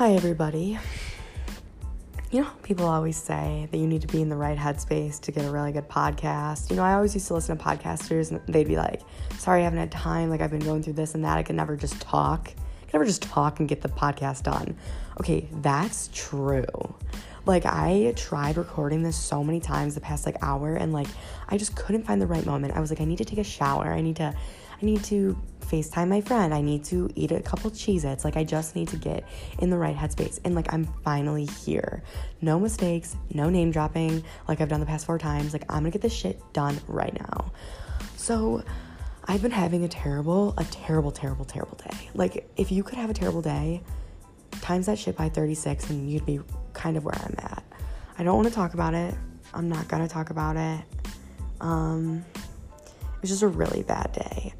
Hi everybody. You know how people always say that you need to be in the right headspace to get a really good podcast? You know, I always used to listen to podcasters and they'd be like, sorry, I haven't had time. Like, I've been going through this and that. I can never just talk and get the podcast done. Okay, that's true. Like, I tried recording this so many times the past hour and I just couldn't find the right moment. I was like, I need to take a shower. I need to FaceTime my friend. I need to eat a couple Cheez-Its. I just need to get in the right headspace. And I'm finally here. No mistakes, no name dropping I've done the past 4 times. I'm gonna get this shit done right now. So I've been having a terrible day. If you could have a terrible day, times that shit by 36 and you'd be kind of where I'm at. I don't want to talk about it. I'm not gonna talk about it. It was just a really bad day.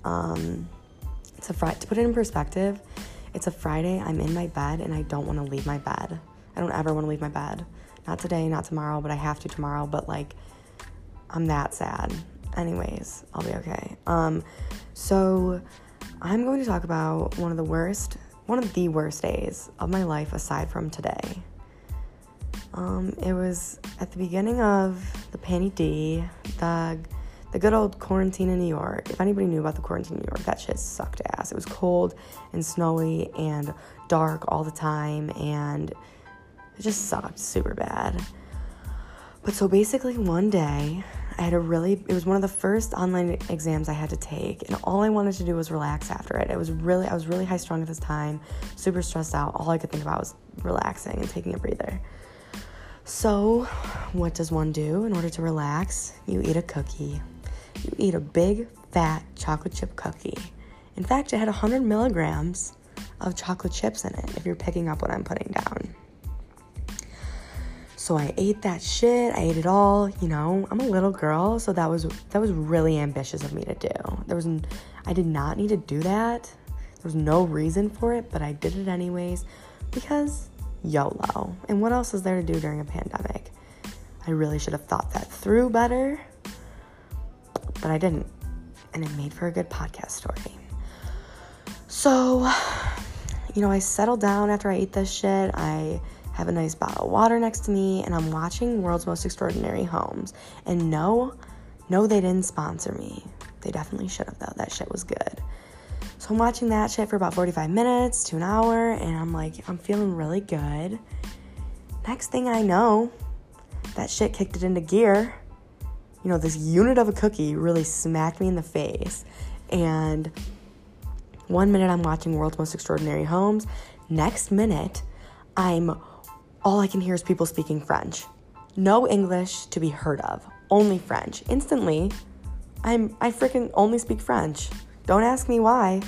To put it in perspective, it's a Friday. I'm in my bed and I don't want to leave my bed. I don't ever want to leave my bed. Not today, not tomorrow, but I have to tomorrow. But I'm that sad. Anyways, I'll be okay. So I'm going to talk about one of the worst days of my life aside from today. It was at the beginning of the Panty D, the good old quarantine in New York. If anybody knew about the quarantine in New York, that shit sucked ass. It was cold and snowy and dark all the time, and it just sucked super bad. But so basically one day, it was one of the first online exams I had to take, and all I wanted to do was relax after it. I was really high-strung at this time, super stressed out. All I could think about was relaxing and taking a breather. So what does one do in order to relax? You eat a cookie. You eat a big, fat chocolate chip cookie. In fact, it had 100 milligrams of chocolate chips in it, if you're picking up what I'm putting down. So I ate that shit. I ate it all. You know, I'm a little girl, so that was really ambitious of me to do. I did not need to do that. There was no reason for it, but I did it anyways because YOLO. And what else is there to do during a pandemic? I really should have thought that through better. But I didn't, and it made for a good podcast story. So, you know, I settled down after I ate this shit. I have a nice bottle of water next to me, and I'm watching World's Most Extraordinary Homes. And no, they didn't sponsor me. They definitely should have, though. That shit was good. So I'm watching that shit for about 45 minutes to an hour, and I'm feeling really good. Next thing I know, that shit kicked it into gear. You know, this unit of a cookie really smacked me in the face. And one minute I'm watching World's Most Extraordinary Homes. Next minute, all I can hear is people speaking French. No English to be heard of. Only French. Instantly, I freaking only speak French. Don't ask me why.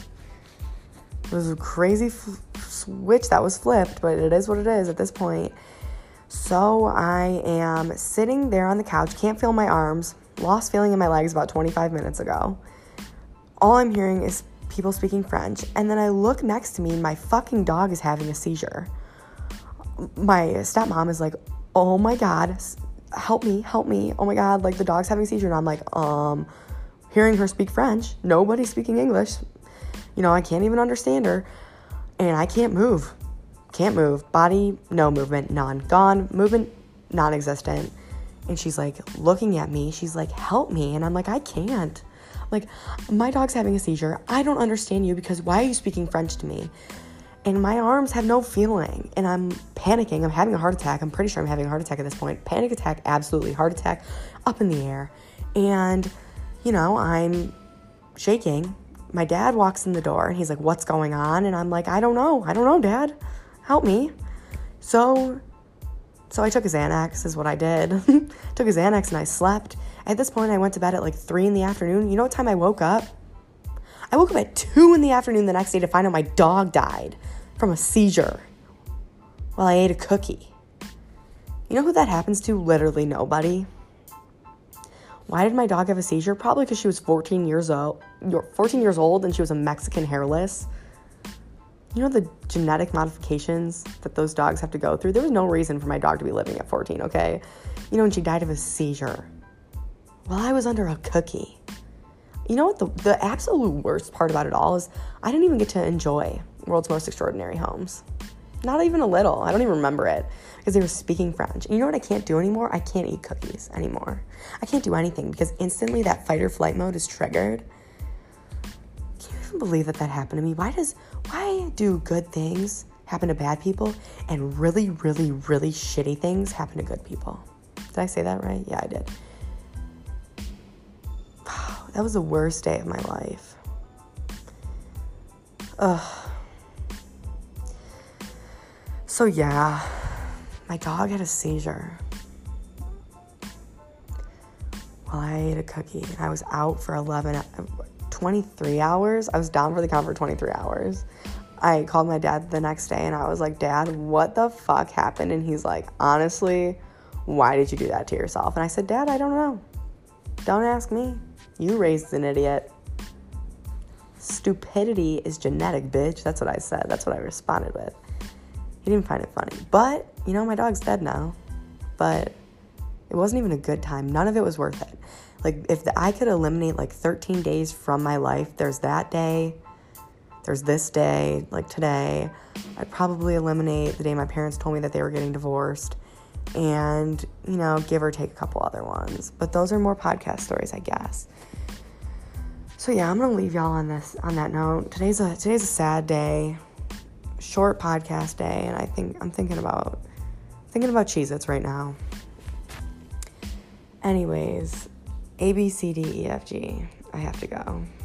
It was a crazy switch that was flipped, but it is what it is at this point. So I am sitting there on the couch, can't feel my arms, lost feeling in my legs about 25 minutes ago. All I'm hearing is people speaking French, and then I look next to me and my fucking dog is having a seizure. My stepmom is like, oh my God, help me, oh my God, the dog's having a seizure, and I'm like, hearing her speak French, nobody speaking English, you know, I can't even understand her, and I can't move, body, no movement, none, gone, movement, non-existent, and she's looking at me, she's help me, and I'm I can't, my dog's having a seizure, I don't understand you, because why are you speaking French to me, and my arms have no feeling, and I'm panicking, I'm having a heart attack, I'm pretty sure I'm having a heart attack at this point, panic attack, absolutely, heart attack, up in the air, and, you know, I'm shaking, my dad walks in the door, and he's what's going on, and I'm I don't know, Dad, help me, so I took a Xanax, is what I did, took a Xanax, and I slept. At this point, I went to bed at 3 in the afternoon, you know what time I woke up? I woke up at 2 in the afternoon the next day to find out my dog died from a seizure while I ate a cookie. You know who that happens to? Literally nobody. Why did my dog have a seizure? Probably because she was 14 years old and she was a Mexican hairless. You know the genetic modifications that those dogs have to go through? There was no reason for my dog to be living at 14, okay? You know, and she died of a seizure while I was under a cookie. You know what the absolute worst part about it all is? I didn't even get to enjoy World's Most Extraordinary Homes. Not even a little. I don't even remember it because they were speaking French. And you know what I can't do anymore? I can't eat cookies anymore. I can't do anything because instantly that fight or flight mode is triggered. Can you even believe that that happened to me? Why do good things happen to bad people and really, really, really shitty things happen to good people? Did I say that right? Yeah, I did. That was the worst day of my life. Ugh. So yeah, my dog had a seizure while I ate a cookie. I was out for 23 hours. I was down for the count for 23 hours. I called my dad the next day and I was like, Dad, what the fuck happened? And he's like, honestly, why did you do that to yourself? And I said, Dad, I don't know. Don't ask me. You raised an idiot. Stupidity is genetic, bitch. That's what I said. That's what I responded with. He didn't find it funny. But, you know, my dog's dead now. But it wasn't even a good time. None of it was worth it. Like, if I could eliminate, 13 days from my life, there's that day, there's this day, today. I'd probably eliminate the day my parents told me that they were getting divorced. And, you know, give or take a couple other ones. But those are more podcast stories, I guess. So, yeah, I'm going to leave y'all on that note. Today's a sad day. Short podcast day. And I'm thinking about Cheez-Its right now. Anyways, A, B, C, D, E, F, G. I have to go.